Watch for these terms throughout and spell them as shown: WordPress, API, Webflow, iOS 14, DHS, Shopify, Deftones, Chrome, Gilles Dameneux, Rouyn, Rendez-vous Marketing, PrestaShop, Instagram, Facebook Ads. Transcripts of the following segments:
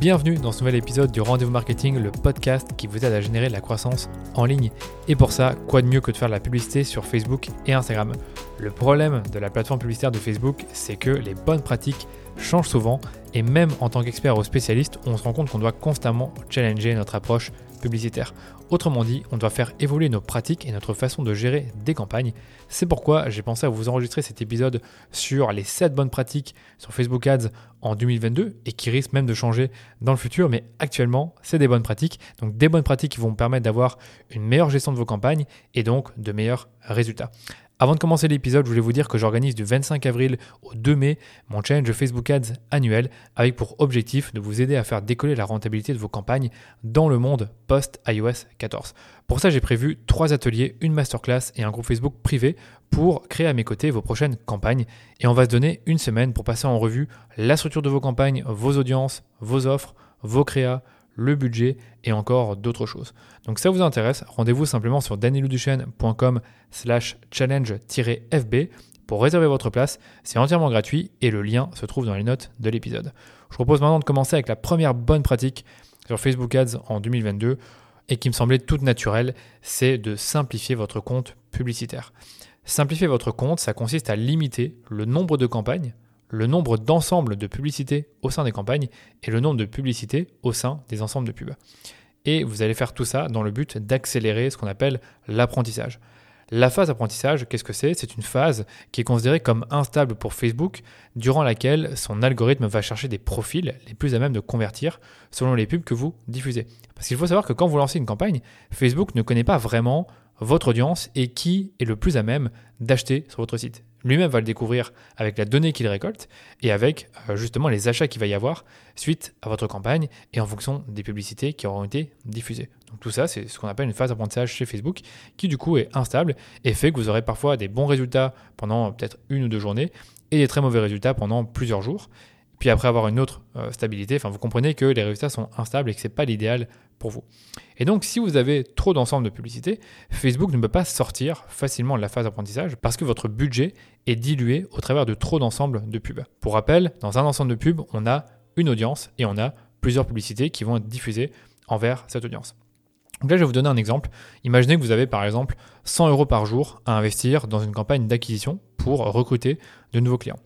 bienvenue dans ce nouvel épisode du Rendez-vous Marketing, le podcast qui vous aide à générer de la croissance en ligne. Et pour ça, quoi de mieux que de faire de la publicité sur Facebook et Instagram. Le problème de la plateforme publicitaire de Facebook, c'est que les bonnes pratiques changent souvent et même en tant qu'expert ou spécialiste, on se rend compte qu'on doit constamment challenger notre approche publicitaire. Autrement dit, on doit faire évoluer nos pratiques et notre façon de gérer des campagnes. C'est pourquoi j'ai pensé à vous enregistrer cet épisode sur les 7 bonnes pratiques sur Facebook Ads en 2022 et qui risquent même de changer dans le futur. Mais actuellement, c'est des bonnes pratiques. Donc des bonnes pratiques qui vont vous permettre d'avoir une meilleure gestion de vos campagnes et donc de meilleurs résultats. Avant de commencer l'épisode, je voulais vous dire que j'organise du 25 avril au 2 mai mon challenge Facebook Ads annuel avec pour objectif de vous aider à faire décoller la rentabilité de vos campagnes dans le monde post-iOS 14. Pour ça, j'ai prévu 3 ateliers, une masterclass et un groupe Facebook privé pour créer à mes côtés vos prochaines campagnes. Et on va se donner une semaine pour passer en revue la structure de vos campagnes, vos audiences, vos offres, vos créas, le budget et encore d'autres choses. Donc si ça vous intéresse, rendez-vous simplement sur danieloduchenne.com/challenge-fb pour réserver votre place. C'est entièrement gratuit et le lien se trouve dans les notes de l'épisode. Je propose maintenant de commencer avec la première bonne pratique sur Facebook Ads en 2022 et qui me semblait toute naturelle, c'est de simplifier votre compte publicitaire. Simplifier votre compte, ça consiste à limiter le nombre de campagnes, le nombre d'ensembles de publicités au sein des campagnes et le nombre de publicités au sein des ensembles de pubs. Et vous allez faire tout ça dans le but d'accélérer ce qu'on appelle l'apprentissage. La phase apprentissage, qu'est-ce que c'est ? C'est une phase qui est considérée comme instable pour Facebook, durant laquelle son algorithme va chercher des profils les plus à même de convertir selon les pubs que vous diffusez. Parce qu'il faut savoir que quand vous lancez une campagne, Facebook ne connaît pas vraiment votre audience et qui est le plus à même d'acheter sur votre site. Lui-même va le découvrir avec la donnée qu'il récolte et avec justement les achats qu'il va y avoir suite à votre campagne et en fonction des publicités qui auront été diffusées. Donc tout ça, c'est ce qu'on appelle une phase d'apprentissage chez Facebook qui du coup est instable et fait que vous aurez parfois des bons résultats pendant peut-être 1 ou 2 journées et des très mauvais résultats pendant plusieurs jours. Puis après avoir une autre stabilité, vous comprenez que les résultats sont instables et que ce n'est pas l'idéal pour vous. Et donc, si vous avez trop d'ensemble de publicités, Facebook ne peut pas sortir facilement de la phase d'apprentissage parce que votre budget est dilué au travers de trop d'ensembles de pubs. Pour rappel, dans un ensemble de pubs, on a une audience et on a plusieurs publicités qui vont être diffusées envers cette audience. Donc là, je vais vous donner un exemple. Imaginez que vous avez par exemple 100 € par jour à investir dans une campagne d'acquisition pour recruter de nouveaux clients.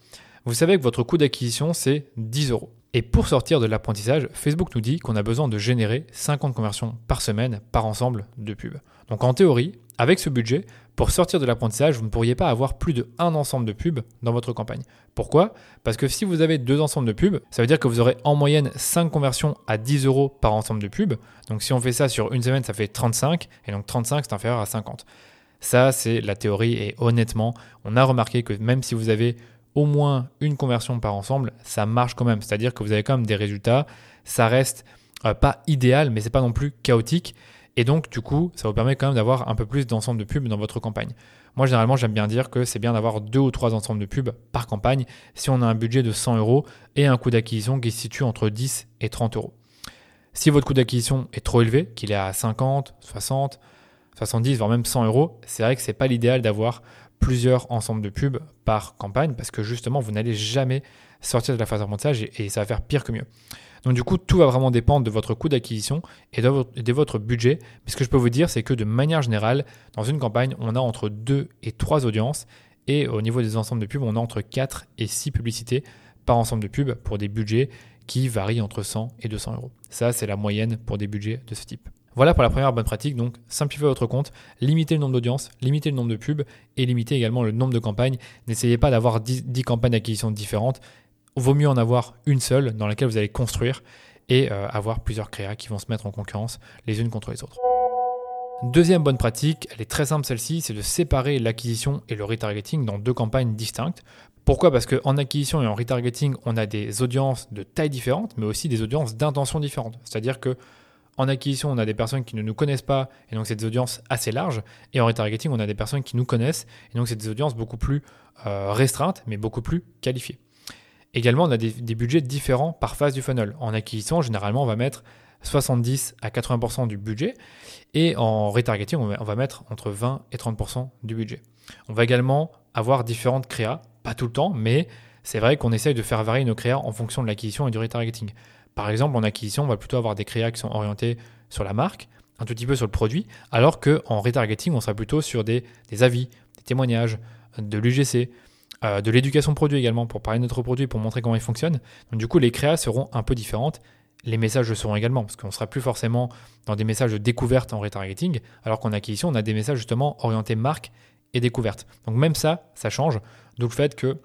Vous savez que votre coût d'acquisition, c'est 10 €. Et pour sortir de l'apprentissage, Facebook nous dit qu'on a besoin de générer 50 conversions par semaine par ensemble de pubs. Donc en théorie, avec ce budget, pour sortir de l'apprentissage, vous ne pourriez pas avoir plus de 1 ensemble de pubs dans votre campagne. Pourquoi ? Parce que si vous avez 2 ensembles de pubs, ça veut dire que vous aurez en moyenne 5 conversions à 10 € par ensemble de pubs. Donc si on fait ça sur une semaine, ça fait 35, et donc 35 c'est inférieur à 50. Ça c'est la théorie et honnêtement, on a remarqué que même si vous avez au moins une conversion par ensemble, ça marche quand même. C'est-à-dire que vous avez quand même des résultats. Ça reste pas idéal, mais c'est pas non plus chaotique. Et donc, du coup, ça vous permet quand même d'avoir un peu plus d'ensemble de pubs dans votre campagne. Moi, généralement, j'aime bien dire que c'est bien d'avoir 2 ou 3 ensembles de pubs par campagne si on a un budget de 100 € et un coût d'acquisition qui se situe entre 10 et 30 €. Si votre coût d'acquisition est trop élevé, qu'il est à 50, 60, 70, voire même 100 €, c'est vrai que c'est pas l'idéal d'avoir plusieurs ensembles de pubs par campagne parce que justement vous n'allez jamais sortir de la phase d'apprentissage et ça va faire pire que mieux. Donc du coup tout va vraiment dépendre de votre coût d'acquisition et de votre budget, mais ce que je peux vous dire c'est que de manière générale dans une campagne on a entre 2 et 3 audiences et au niveau des ensembles de pubs on a entre 4 et 6 publicités par ensemble de pubs pour des budgets qui varient entre 100 et 200 €. Ça c'est la moyenne pour des budgets de ce type. Voilà pour la première bonne pratique, donc simplifiez votre compte, limitez le nombre d'audiences, limitez le nombre de pubs et limitez également le nombre de campagnes. N'essayez pas d'avoir 10 campagnes d'acquisition différentes, vaut mieux en avoir une seule dans laquelle vous allez construire et avoir plusieurs créas qui vont se mettre en concurrence les unes contre les autres. Deuxième bonne pratique, elle est très simple celle-ci, c'est de séparer l'acquisition et le retargeting dans 2 campagnes distinctes. Pourquoi ? Parce qu'en acquisition et en retargeting, on a des audiences de taille différente mais aussi des audiences d'intention différentes, c'est-à-dire que en acquisition, on a des personnes qui ne nous connaissent pas et donc c'est des audiences assez larges. Et en retargeting, on a des personnes qui nous connaissent et donc c'est des audiences beaucoup plus restreintes mais beaucoup plus qualifiées. Également, on a des budgets différents par phase du funnel. En acquisition, généralement, on va mettre 70 à 80% du budget et en retargeting, on va mettre entre 20 et 30% du budget. On va également avoir différentes créas, pas tout le temps, mais c'est vrai qu'on essaye de faire varier nos créas en fonction de l'acquisition et du retargeting. Par exemple, en acquisition, on va plutôt avoir des créas qui sont orientés sur la marque, un tout petit peu sur le produit, alors qu'en retargeting, on sera plutôt sur des avis, des témoignages, de l'UGC, de l'éducation produit également, pour parler de notre produit, pour montrer comment il fonctionne. Donc du coup, les créas seront un peu différentes. Les messages le seront également, parce qu'on ne sera plus forcément dans des messages de découverte en retargeting, alors qu'en acquisition, on a des messages justement orientés marque et découverte. Donc même ça, ça change. D'où le fait que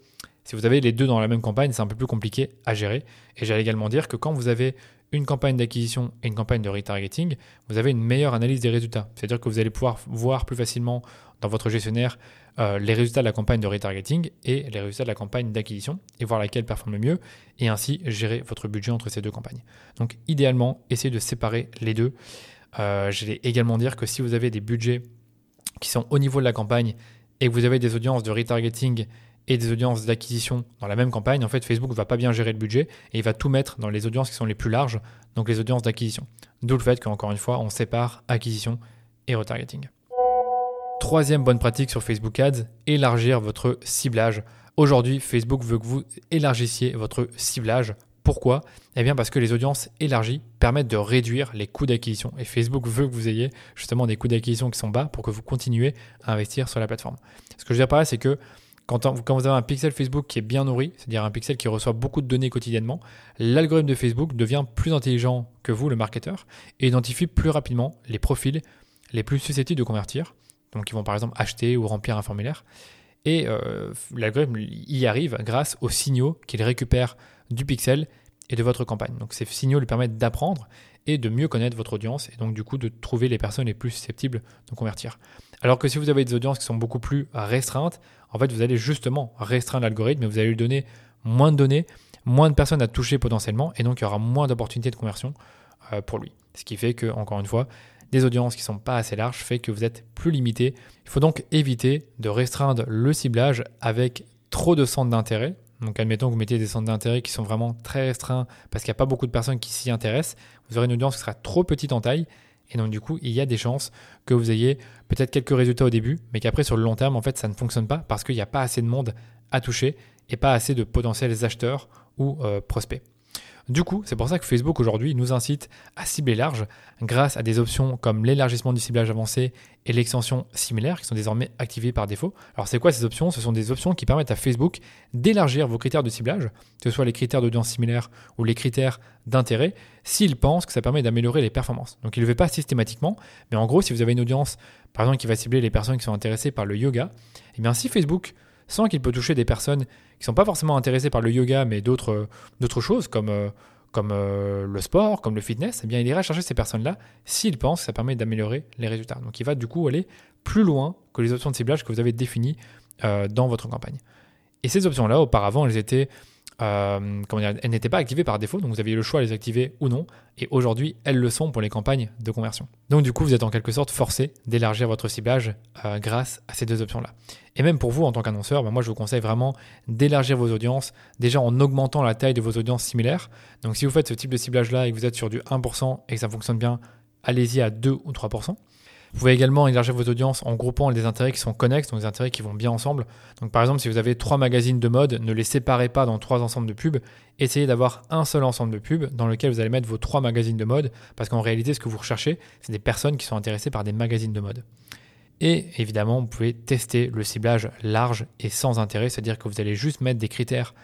si vous avez les deux dans la même campagne, c'est un peu plus compliqué à gérer. Et j'allais également dire que quand vous avez une campagne d'acquisition et une campagne de retargeting, vous avez une meilleure analyse des résultats. C'est-à-dire que vous allez pouvoir voir plus facilement dans votre gestionnaire les résultats de la campagne de retargeting et les résultats de la campagne d'acquisition et voir laquelle performe le mieux et ainsi gérer votre budget entre ces deux campagnes. Donc idéalement, essayez de séparer les deux. J'allais également dire que si vous avez des budgets qui sont au niveau de la campagne et que vous avez des audiences de retargeting et des audiences d'acquisition dans la même campagne, en fait, Facebook ne va pas bien gérer le budget et il va tout mettre dans les audiences qui sont les plus larges, donc les audiences d'acquisition. D'où le fait qu'encore une fois, on sépare acquisition et retargeting. Troisième bonne pratique sur Facebook Ads, élargir votre ciblage. Aujourd'hui, Facebook veut que vous élargissiez votre ciblage. Pourquoi ? Eh bien parce que les audiences élargies permettent de réduire les coûts d'acquisition. Et Facebook veut que vous ayez justement des coûts d'acquisition qui sont bas pour que vous continuez à investir sur la plateforme. Ce que je veux dire par là, c'est que quand vous avez un pixel Facebook qui est bien nourri, c'est-à-dire un pixel qui reçoit beaucoup de données quotidiennement, l'algorithme de Facebook devient plus intelligent que vous, le marketeur, et identifie plus rapidement les profils les plus susceptibles de convertir. Donc, ils vont par exemple acheter ou remplir un formulaire. Et l'algorithme y arrive grâce aux signaux qu'il récupère du pixel et de votre campagne. Donc, ces signaux lui permettent d'apprendre et de mieux connaître votre audience et donc du coup de trouver les personnes les plus susceptibles de convertir. Alors que si vous avez des audiences qui sont beaucoup plus restreintes, en fait, vous allez justement restreindre l'algorithme et vous allez lui donner, moins de personnes à toucher potentiellement et donc il y aura moins d'opportunités de conversion pour lui. Ce qui fait que, encore une fois, des audiences qui ne sont pas assez larges fait que vous êtes plus limité. Il faut donc éviter de restreindre le ciblage avec trop de centres d'intérêt. Donc admettons que vous mettez des centres d'intérêt qui sont vraiment très restreints parce qu'il n'y a pas beaucoup de personnes qui s'y intéressent. Vous aurez une audience qui sera trop petite en taille. Et donc du coup, il y a des chances que vous ayez peut-être quelques résultats au début, mais qu'après sur le long terme, en fait, ça ne fonctionne pas parce qu'il n'y a pas assez de monde à toucher et pas assez de potentiels acheteurs ou prospects. Du coup, c'est pour ça que Facebook aujourd'hui nous incite à cibler large grâce à des options comme l'élargissement du ciblage avancé et l'extension similaire qui sont désormais activées par défaut. Alors c'est quoi ces options ? Ce sont des options qui permettent à Facebook d'élargir vos critères de ciblage, que ce soit les critères d'audience similaire ou les critères d'intérêt, s'il pense que ça permet d'améliorer les performances. Donc il ne le fait pas systématiquement, mais en gros, si vous avez une audience par exemple qui va cibler les personnes qui sont intéressées par le yoga, eh bien si Facebook sans qu'il peut toucher des personnes qui ne sont pas forcément intéressées par le yoga, mais d'autres choses comme le sport, comme le fitness, eh bien, il ira chercher ces personnes-là s'il pense que ça permet d'améliorer les résultats. Donc, il va du coup aller plus loin que les options de ciblage que vous avez définies dans votre campagne. Et ces options-là, auparavant, elles n'étaient pas activées par défaut, donc vous aviez le choix de les activer ou non, et aujourd'hui, elles le sont pour les campagnes de conversion. Donc du coup, vous êtes en quelque sorte forcé d'élargir votre ciblage grâce à ces deux options-là. Et même pour vous, en tant qu'annonceur, moi je vous conseille vraiment d'élargir vos audiences, déjà en augmentant la taille de vos audiences similaires. Donc si vous faites ce type de ciblage-là et que vous êtes sur du 1% et que ça fonctionne bien, allez-y à 2 ou 3%. Vous pouvez également élargir vos audiences en groupant les intérêts qui sont connexes, donc des intérêts qui vont bien ensemble. Donc par exemple, si vous avez 3 magazines de mode, ne les séparez pas dans 3 ensembles de pubs. Essayez d'avoir un seul ensemble de pubs dans lequel vous allez mettre vos 3 magazines de mode, parce qu'en réalité, ce que vous recherchez, c'est des personnes qui sont intéressées par des magazines de mode. Et évidemment, vous pouvez tester le ciblage large et sans intérêt, c'est-à-dire que vous allez juste mettre des critères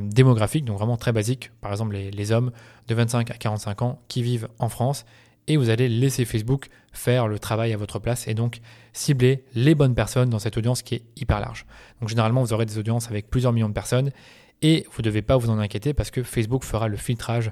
démographiques, donc vraiment très basiques, par exemple les hommes de 25 à 45 ans qui vivent en France, et vous allez laisser Facebook faire le travail à votre place et donc cibler les bonnes personnes dans cette audience qui est hyper large. Donc généralement, vous aurez des audiences avec plusieurs millions de personnes et vous ne devez pas vous en inquiéter parce que Facebook fera le filtrage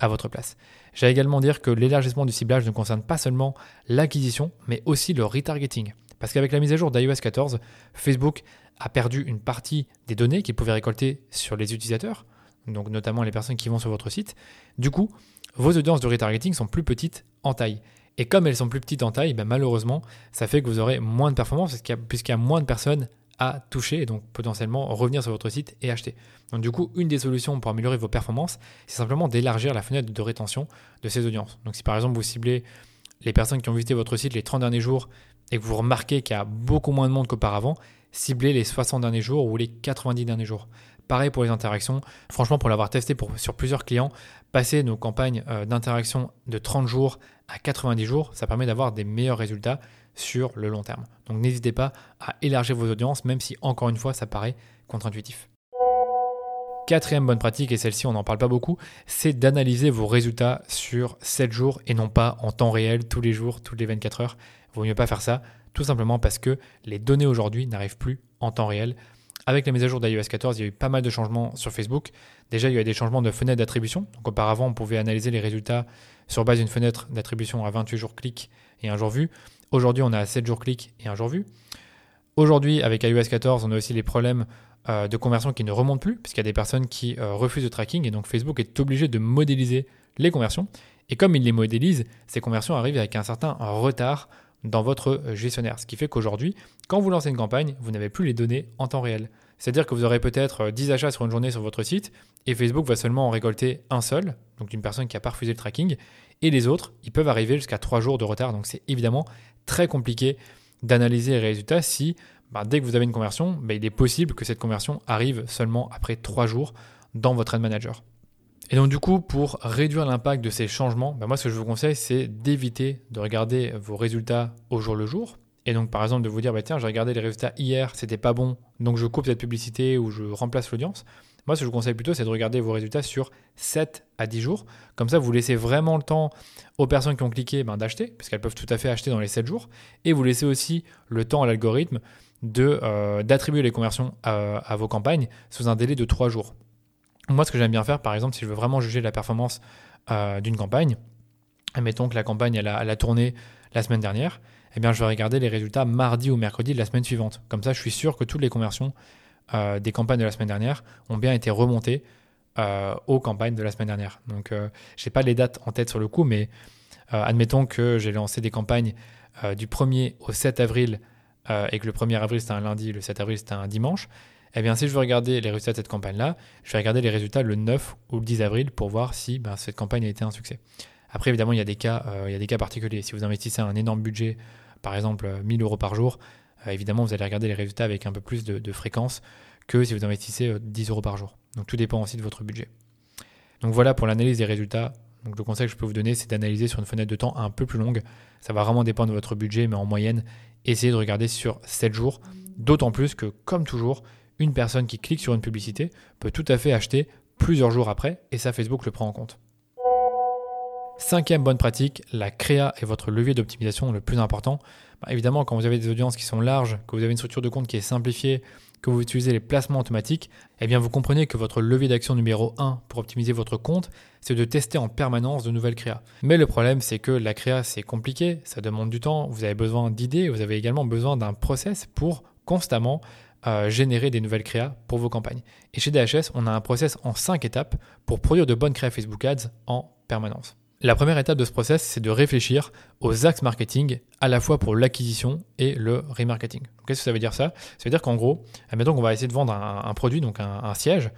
à votre place. J'allais également dire que l'élargissement du ciblage ne concerne pas seulement l'acquisition, mais aussi le retargeting. Parce qu'avec la mise à jour d'iOS 14, Facebook a perdu une partie des données qu'il pouvait récolter sur les utilisateurs, donc notamment les personnes qui vont sur votre site. Du coup, vos audiences de retargeting sont plus petites en taille. Et comme elles sont plus petites en taille, malheureusement, ça fait que vous aurez moins de performance puisqu'il y a moins de personnes à toucher et donc potentiellement revenir sur votre site et acheter. Donc du coup, une des solutions pour améliorer vos performances, c'est simplement d'élargir la fenêtre de rétention de ces audiences. Donc si par exemple vous ciblez les personnes qui ont visité votre site les 30 derniers jours et que vous remarquez qu'il y a beaucoup moins de monde qu'auparavant, ciblez les 60 derniers jours ou les 90 derniers jours. Pareil pour les interactions. Franchement, pour l'avoir testé sur plusieurs clients, passer nos campagnes d'interaction de 30 jours à 90 jours, ça permet d'avoir des meilleurs résultats sur le long terme. Donc n'hésitez pas à élargir vos audiences, même si encore une fois, ça paraît contre-intuitif. Quatrième bonne pratique, et celle-ci on n'en parle pas beaucoup, c'est d'analyser vos résultats sur 7 jours et non pas en temps réel, tous les jours, toutes les 24 heures. Vaut mieux pas faire ça, tout simplement parce que les données aujourd'hui n'arrivent plus en temps réel. Avec la mise à jour d'iOS 14, il y a eu pas mal de changements sur Facebook. Déjà, il y a eu des changements de fenêtre d'attribution. Donc auparavant, on pouvait analyser les résultats sur base d'une fenêtre d'attribution à 28 jours clics et 1 jour vu. Aujourd'hui, on a 7 jours clics et 1 jour vu. Aujourd'hui, avec iOS 14, on a aussi les problèmes de conversion qui ne remontent plus, puisqu'il y a des personnes qui refusent le tracking, et donc Facebook est obligé de modéliser les conversions. Et comme il les modélise, ces conversions arrivent avec un certain retard dans votre gestionnaire. Ce qui fait qu'aujourd'hui, quand vous lancez une campagne, vous n'avez plus les données en temps réel. C'est-à-dire que vous aurez peut-être 10 achats sur une journée sur votre site, et Facebook va seulement en récolter un seul, donc d'une personne qui n'a pas refusé le tracking, et les autres, ils peuvent arriver jusqu'à 3 jours de retard. Donc c'est évidemment très compliqué d'analyser les résultats si dès que vous avez une conversion, il est possible que cette conversion arrive seulement après 3 jours dans votre Ad Manager. Et donc du coup, pour réduire l'impact de ces changements, moi ce que je vous conseille, c'est d'éviter de regarder vos résultats au jour le jour. Et donc par exemple de vous dire, tiens, j'ai regardé les résultats hier, c'était pas bon, donc je coupe cette publicité ou je remplace l'audience. Moi ce que je vous conseille plutôt, c'est de regarder vos résultats sur 7 à 10 jours. Comme ça, vous laissez vraiment le temps aux personnes qui ont cliqué d'acheter, parce qu'elles peuvent tout à fait acheter dans les 7 jours. Et vous laissez aussi le temps à l'algorithme d'attribuer les conversions à vos campagnes sous un délai de 3 jours. Moi, ce que j'aime bien faire, par exemple, si je veux vraiment juger la performance d'une campagne, admettons que la campagne elle a tourné la semaine dernière, eh bien, je vais regarder les résultats mardi ou mercredi de la semaine suivante. Comme ça, je suis sûr que toutes les conversions des campagnes de la semaine dernière ont bien été remontées aux campagnes de la semaine dernière. Donc, je n'ai pas les dates en tête sur le coup, mais admettons que j'ai lancé des campagnes du 1er au 7 avril et que le 1er avril c'était un lundi, le 7 avril c'était un dimanche. Eh bien, si je veux regarder les résultats de cette campagne-là, je vais regarder les résultats le 9 ou le 10 avril pour voir si cette campagne a été un succès. Après, évidemment, il y a des cas particuliers. Si vous investissez un énorme budget, par exemple 1 000 euros par jour, évidemment, vous allez regarder les résultats avec un peu plus de fréquence que si vous investissez 10 euros par jour. Donc, tout dépend aussi de votre budget. Donc, voilà pour l'analyse des résultats. Donc, le conseil que je peux vous donner, c'est d'analyser sur une fenêtre de temps un peu plus longue. Ça va vraiment dépendre de votre budget, mais en moyenne, essayez de regarder sur 7 jours. D'autant plus que, comme toujours, une personne qui clique sur une publicité peut tout à fait acheter plusieurs jours après, et ça, Facebook le prend en compte. Cinquième bonne pratique, la créa est votre levier d'optimisation le plus important. Évidemment, quand vous avez des audiences qui sont larges, que vous avez une structure de compte qui est simplifiée, que vous utilisez les placements automatiques, eh bien vous comprenez que votre levier d'action numéro 1 pour optimiser votre compte, c'est de tester en permanence de nouvelles créas. Mais le problème, c'est que la créa, c'est compliqué, ça demande du temps, vous avez besoin d'idées, vous avez également besoin d'un process pour constamment générer des nouvelles créas pour vos campagnes. Et chez DHS, on a un process en 5 étapes pour produire de bonnes créas Facebook Ads en permanence. La première étape de ce process, c'est de réfléchir aux axes marketing à la fois pour l'acquisition et le remarketing. Donc, qu'est-ce que ça veut dire ça ? Ça veut dire qu'en gros, admettons qu'on va essayer de vendre un produit, donc un siège,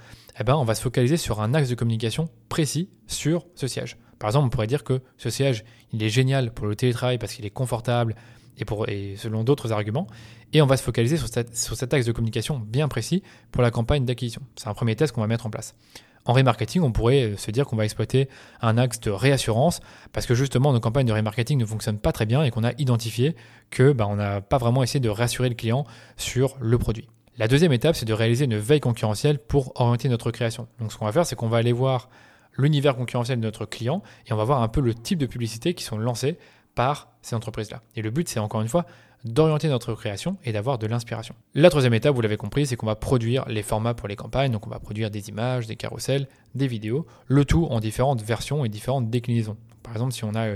on va se focaliser sur un axe de communication précis sur ce siège. Par exemple, on pourrait dire que ce siège, il est génial pour le télétravail parce qu'il est confortable et selon d'autres arguments, et on va se focaliser sur cet axe de communication bien précis pour la campagne d'acquisition. C'est un premier test qu'on va mettre en place. En remarketing, on pourrait se dire qu'on va exploiter un axe de réassurance parce que justement nos campagnes de remarketing ne fonctionnent pas très bien et qu'on a identifié que on n'a pas vraiment essayé de rassurer le client sur le produit. La deuxième étape, c'est de réaliser une veille concurrentielle pour orienter notre création. Donc ce qu'on va faire, c'est qu'on va aller voir l'univers concurrentiel de notre client et on va voir un peu le type de publicité qui sont lancées par ces entreprises-là. Et le but, c'est encore une fois d'orienter notre création et d'avoir de l'inspiration. La troisième étape, vous l'avez compris, c'est qu'on va produire les formats pour les campagnes. Donc, on va produire des images, des carousels, des vidéos, le tout en différentes versions et différentes déclinaisons. Donc, par exemple, si on a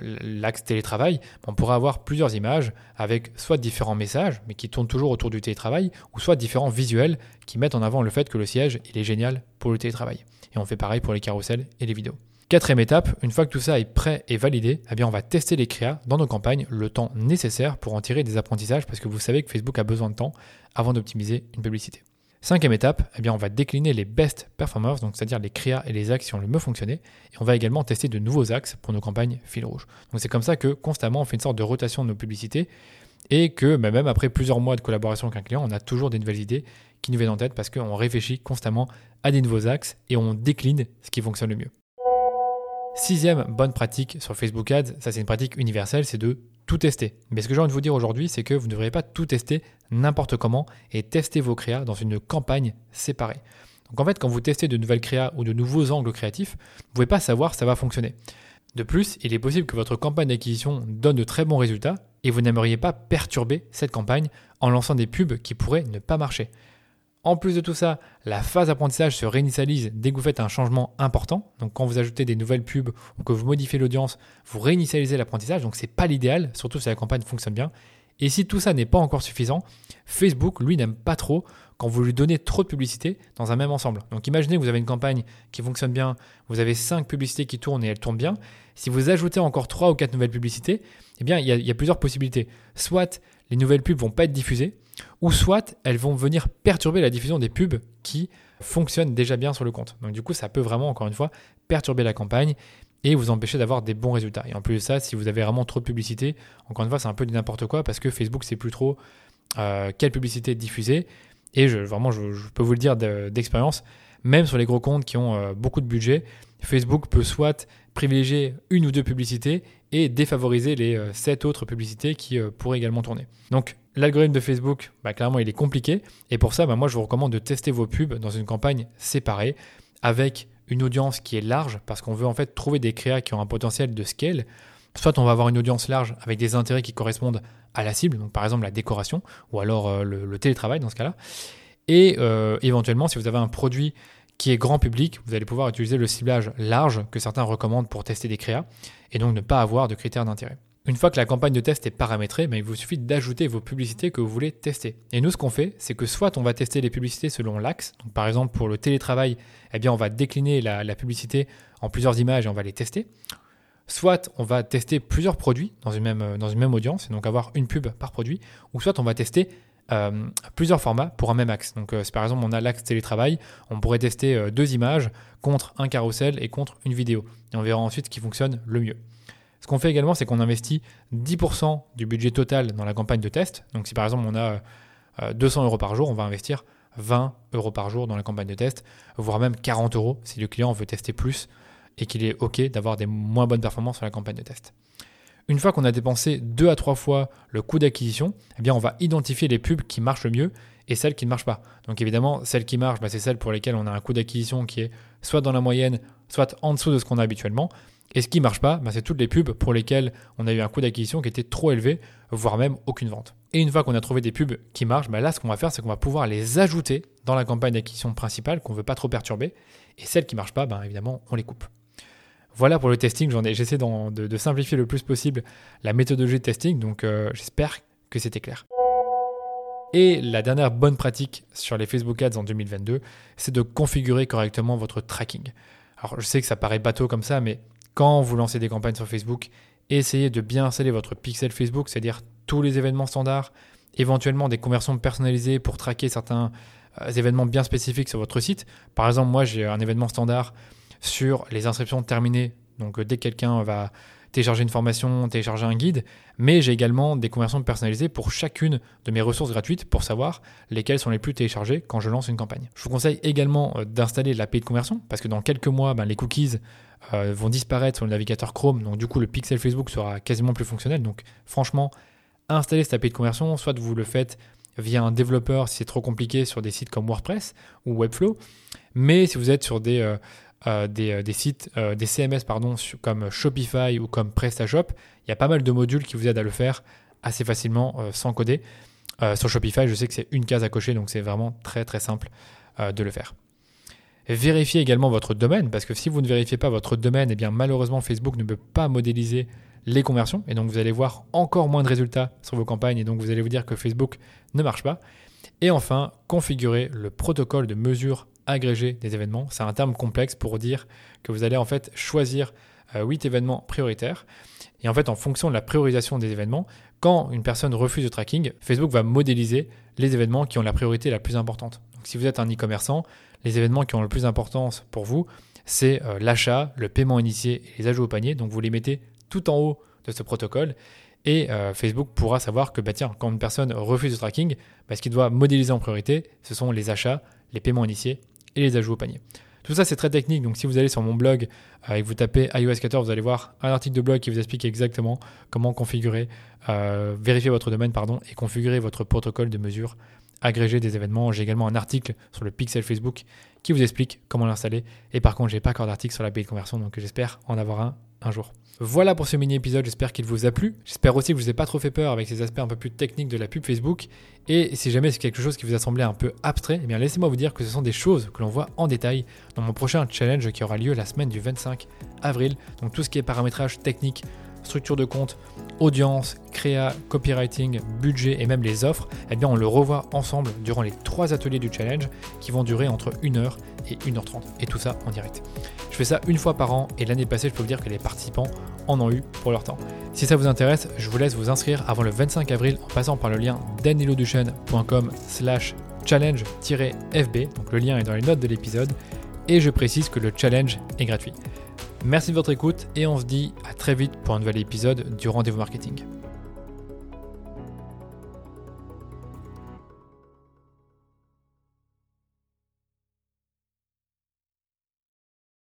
l'axe télétravail, on pourra avoir plusieurs images avec soit différents messages, mais qui tournent toujours autour du télétravail, ou soit différents visuels qui mettent en avant le fait que le siège, il est génial pour le télétravail. Et on fait pareil pour les carousels et les vidéos. Quatrième étape, une fois que tout ça est prêt et validé, on va tester les créas dans nos campagnes le temps nécessaire pour en tirer des apprentissages parce que vous savez que Facebook a besoin de temps avant d'optimiser une publicité. Cinquième étape, on va décliner les best performers, donc c'est-à-dire les créas et les axes qui ont le mieux fonctionné, et on va également tester de nouveaux axes pour nos campagnes fil rouge. Donc c'est comme ça que constamment on fait une sorte de rotation de nos publicités et que même après plusieurs mois de collaboration avec un client, on a toujours des nouvelles idées qui nous viennent en tête parce qu'on réfléchit constamment à des nouveaux axes et on décline ce qui fonctionne le mieux. Sixième bonne pratique sur Facebook Ads, ça c'est une pratique universelle, c'est de tout tester. Mais ce que j'ai envie de vous dire aujourd'hui, c'est que vous ne devriez pas tout tester n'importe comment et tester vos créas dans une campagne séparée. Donc en fait, quand vous testez de nouvelles créas ou de nouveaux angles créatifs, vous ne pouvez pas savoir si ça va fonctionner. De plus, il est possible que votre campagne d'acquisition donne de très bons résultats et vous n'aimeriez pas perturber cette campagne en lançant des pubs qui pourraient ne pas marcher. En plus de tout ça, la phase d'apprentissage se réinitialise dès que vous faites un changement important. Donc quand vous ajoutez des nouvelles pubs ou que vous modifiez l'audience, vous réinitialisez l'apprentissage. Donc ce n'est pas l'idéal, surtout si la campagne fonctionne bien. Et si tout ça n'est pas encore suffisant, Facebook, lui, n'aime pas trop quand vous lui donnez trop de publicité dans un même ensemble. Donc imaginez que vous avez une campagne qui fonctionne bien, vous avez 5 publicités qui tournent et elles tournent bien. Si vous ajoutez encore 3 ou 4 nouvelles publicités, eh bien il y a plusieurs possibilités. Soit les nouvelles pubs ne vont pas être diffusées, ou soit elles vont venir perturber la diffusion des pubs qui fonctionnent déjà bien sur le compte. Donc du coup, ça peut vraiment, encore une fois, perturber la campagne et vous empêcher d'avoir des bons résultats. Et en plus de ça, si vous avez vraiment trop de publicité, encore une fois, c'est un peu du n'importe quoi parce que Facebook ne sait plus trop quelle publicité diffuser. Et je peux vous le dire d'expérience, même sur les gros comptes qui ont beaucoup de budget, Facebook peut soit privilégier une ou deux publicités et défavoriser les 7 autres publicités qui pourraient également tourner. Donc l'algorithme de Facebook, clairement, il est compliqué. Et pour ça, moi, je vous recommande de tester vos pubs dans une campagne séparée avec une audience qui est large parce qu'on veut en fait trouver des créas qui ont un potentiel de scale. Soit on va avoir une audience large avec des intérêts qui correspondent à la cible, donc par exemple la décoration ou alors le télétravail dans ce cas-là. Et éventuellement, si vous avez un produit qui est grand public, vous allez pouvoir utiliser le ciblage large que certains recommandent pour tester des créas et donc ne pas avoir de critères d'intérêt. Une fois que la campagne de test est paramétrée, il vous suffit d'ajouter vos publicités que vous voulez tester. Et nous, ce qu'on fait, c'est que soit on va tester les publicités selon l'axe. Donc, par exemple, pour le télétravail, on va décliner la publicité en plusieurs images et on va les tester. Soit on va tester plusieurs produits dans une même audience, et donc avoir une pub par produit, ou soit on va tester plusieurs formats pour un même axe. Donc si par exemple on a l'axe télétravail, on pourrait tester 2 images contre un carrousel et contre une vidéo. Et on verra ensuite ce qui fonctionne le mieux. Ce qu'on fait également, c'est qu'on investit 10% du budget total dans la campagne de test. Donc si par exemple on a 200 € par jour, on va investir 20 € par jour dans la campagne de test, voire même 40 € si le client veut tester plus et qu'il est OK d'avoir des moins bonnes performances sur la campagne de test. Une fois qu'on a dépensé 2 à 3 fois le coût d'acquisition, on va identifier les pubs qui marchent le mieux et celles qui ne marchent pas. Donc évidemment, celles qui marchent, c'est celles pour lesquelles on a un coût d'acquisition qui est soit dans la moyenne, soit en dessous de ce qu'on a habituellement. Et ce qui ne marche pas, c'est toutes les pubs pour lesquelles on a eu un coût d'acquisition qui était trop élevé, voire même aucune vente. Et une fois qu'on a trouvé des pubs qui marchent, là, ce qu'on va faire, c'est qu'on va pouvoir les ajouter dans la campagne d'acquisition principale qu'on ne veut pas trop perturber. Et celles qui ne marchent pas, évidemment, on les coupe. Voilà pour le testing. J'essaie de simplifier le plus possible la méthodologie de testing. Donc, j'espère que c'était clair. Et la dernière bonne pratique sur les Facebook Ads en 2022, c'est de configurer correctement votre tracking. Alors, je sais que ça paraît bateau comme ça, mais quand vous lancez des campagnes sur Facebook, essayez de bien installer votre pixel Facebook, c'est-à-dire tous les événements standards, éventuellement des conversions personnalisées pour traquer certains événements bien spécifiques sur votre site. Par exemple, moi, j'ai un événement standard sur les inscriptions terminées. Donc, dès que quelqu'un va télécharger une formation, télécharger un guide, mais j'ai également des conversions personnalisées pour chacune de mes ressources gratuites pour savoir lesquelles sont les plus téléchargées quand je lance une campagne. Je vous conseille également d'installer l'API de conversion parce que dans quelques mois, les cookies vont disparaître sur le navigateur Chrome, donc du coup le pixel Facebook sera quasiment plus fonctionnel. Donc franchement, installez cette API de conversion, soit vous le faites via un développeur si c'est trop compliqué sur des sites comme WordPress ou Webflow, mais si vous êtes sur des CMS comme Shopify ou comme PrestaShop, il y a pas mal de modules qui vous aident à le faire assez facilement sans coder. Sur Shopify, je sais que c'est une case à cocher, donc c'est vraiment très très simple de le faire. Vérifiez également votre domaine, parce que si vous ne vérifiez pas votre domaine, malheureusement Facebook ne peut pas modéliser les conversions, et donc vous allez voir encore moins de résultats sur vos campagnes, et donc vous allez vous dire que Facebook ne marche pas. Et enfin, configurez le protocole de mesure agrégé des événements. C'est un terme complexe pour dire que vous allez en fait choisir 8 événements prioritaires. Et en fait, en fonction de la priorisation des événements, quand une personne refuse le tracking, Facebook va modéliser les événements qui ont la priorité la plus importante. Donc, si vous êtes un e-commerçant, les événements qui ont le plus d'importance pour vous, c'est l'achat, le paiement initié et les ajouts au panier. Donc, vous les mettez tout en haut de ce protocole. et Facebook pourra savoir que bah, tiens, quand une personne refuse le tracking, bah, ce qu'il doit modéliser en priorité, ce sont les achats, les paiements initiés et les ajouts au panier. Tout ça, c'est très technique, donc si vous allez sur mon blog et que vous tapez iOS 14, vous allez voir un article de blog qui vous explique exactement comment configurer, vérifier votre domaine et configurer votre protocole de mesure agrégé des événements. J'ai également un article sur le pixel Facebook qui vous explique comment l'installer. Et par contre, j'ai pas encore d'article sur l'API de conversion, donc j'espère en avoir un jour. Voilà pour ce mini-épisode, j'espère qu'il vous a plu. J'espère aussi que je vous ai pas trop fait peur avec ces aspects un peu plus techniques de la pub Facebook. Et si jamais c'est quelque chose qui vous a semblé un peu abstrait, eh bien laissez-moi vous dire que ce sont des choses que l'on voit en détail dans mon prochain challenge qui aura lieu la semaine du 25 avril. Donc tout ce qui est paramétrage technique, structure de compte, audience, créa, copywriting, budget et même les offres, eh bien on le revoit ensemble durant les 3 ateliers du challenge qui vont durer entre 1h et 1h30 et tout ça en direct. Je fais ça une fois par an et l'année passée, je peux vous dire que les participants en ont eu pour leur temps. Si ça vous intéresse, je vous laisse vous inscrire avant le 25 avril en passant par le lien danieloduchenne.com/challenge-fb. Donc le lien est dans les notes de l'épisode et je précise que le challenge est gratuit. Merci de votre écoute et on se dit à très vite pour un nouvel épisode du Rendez-vous Marketing.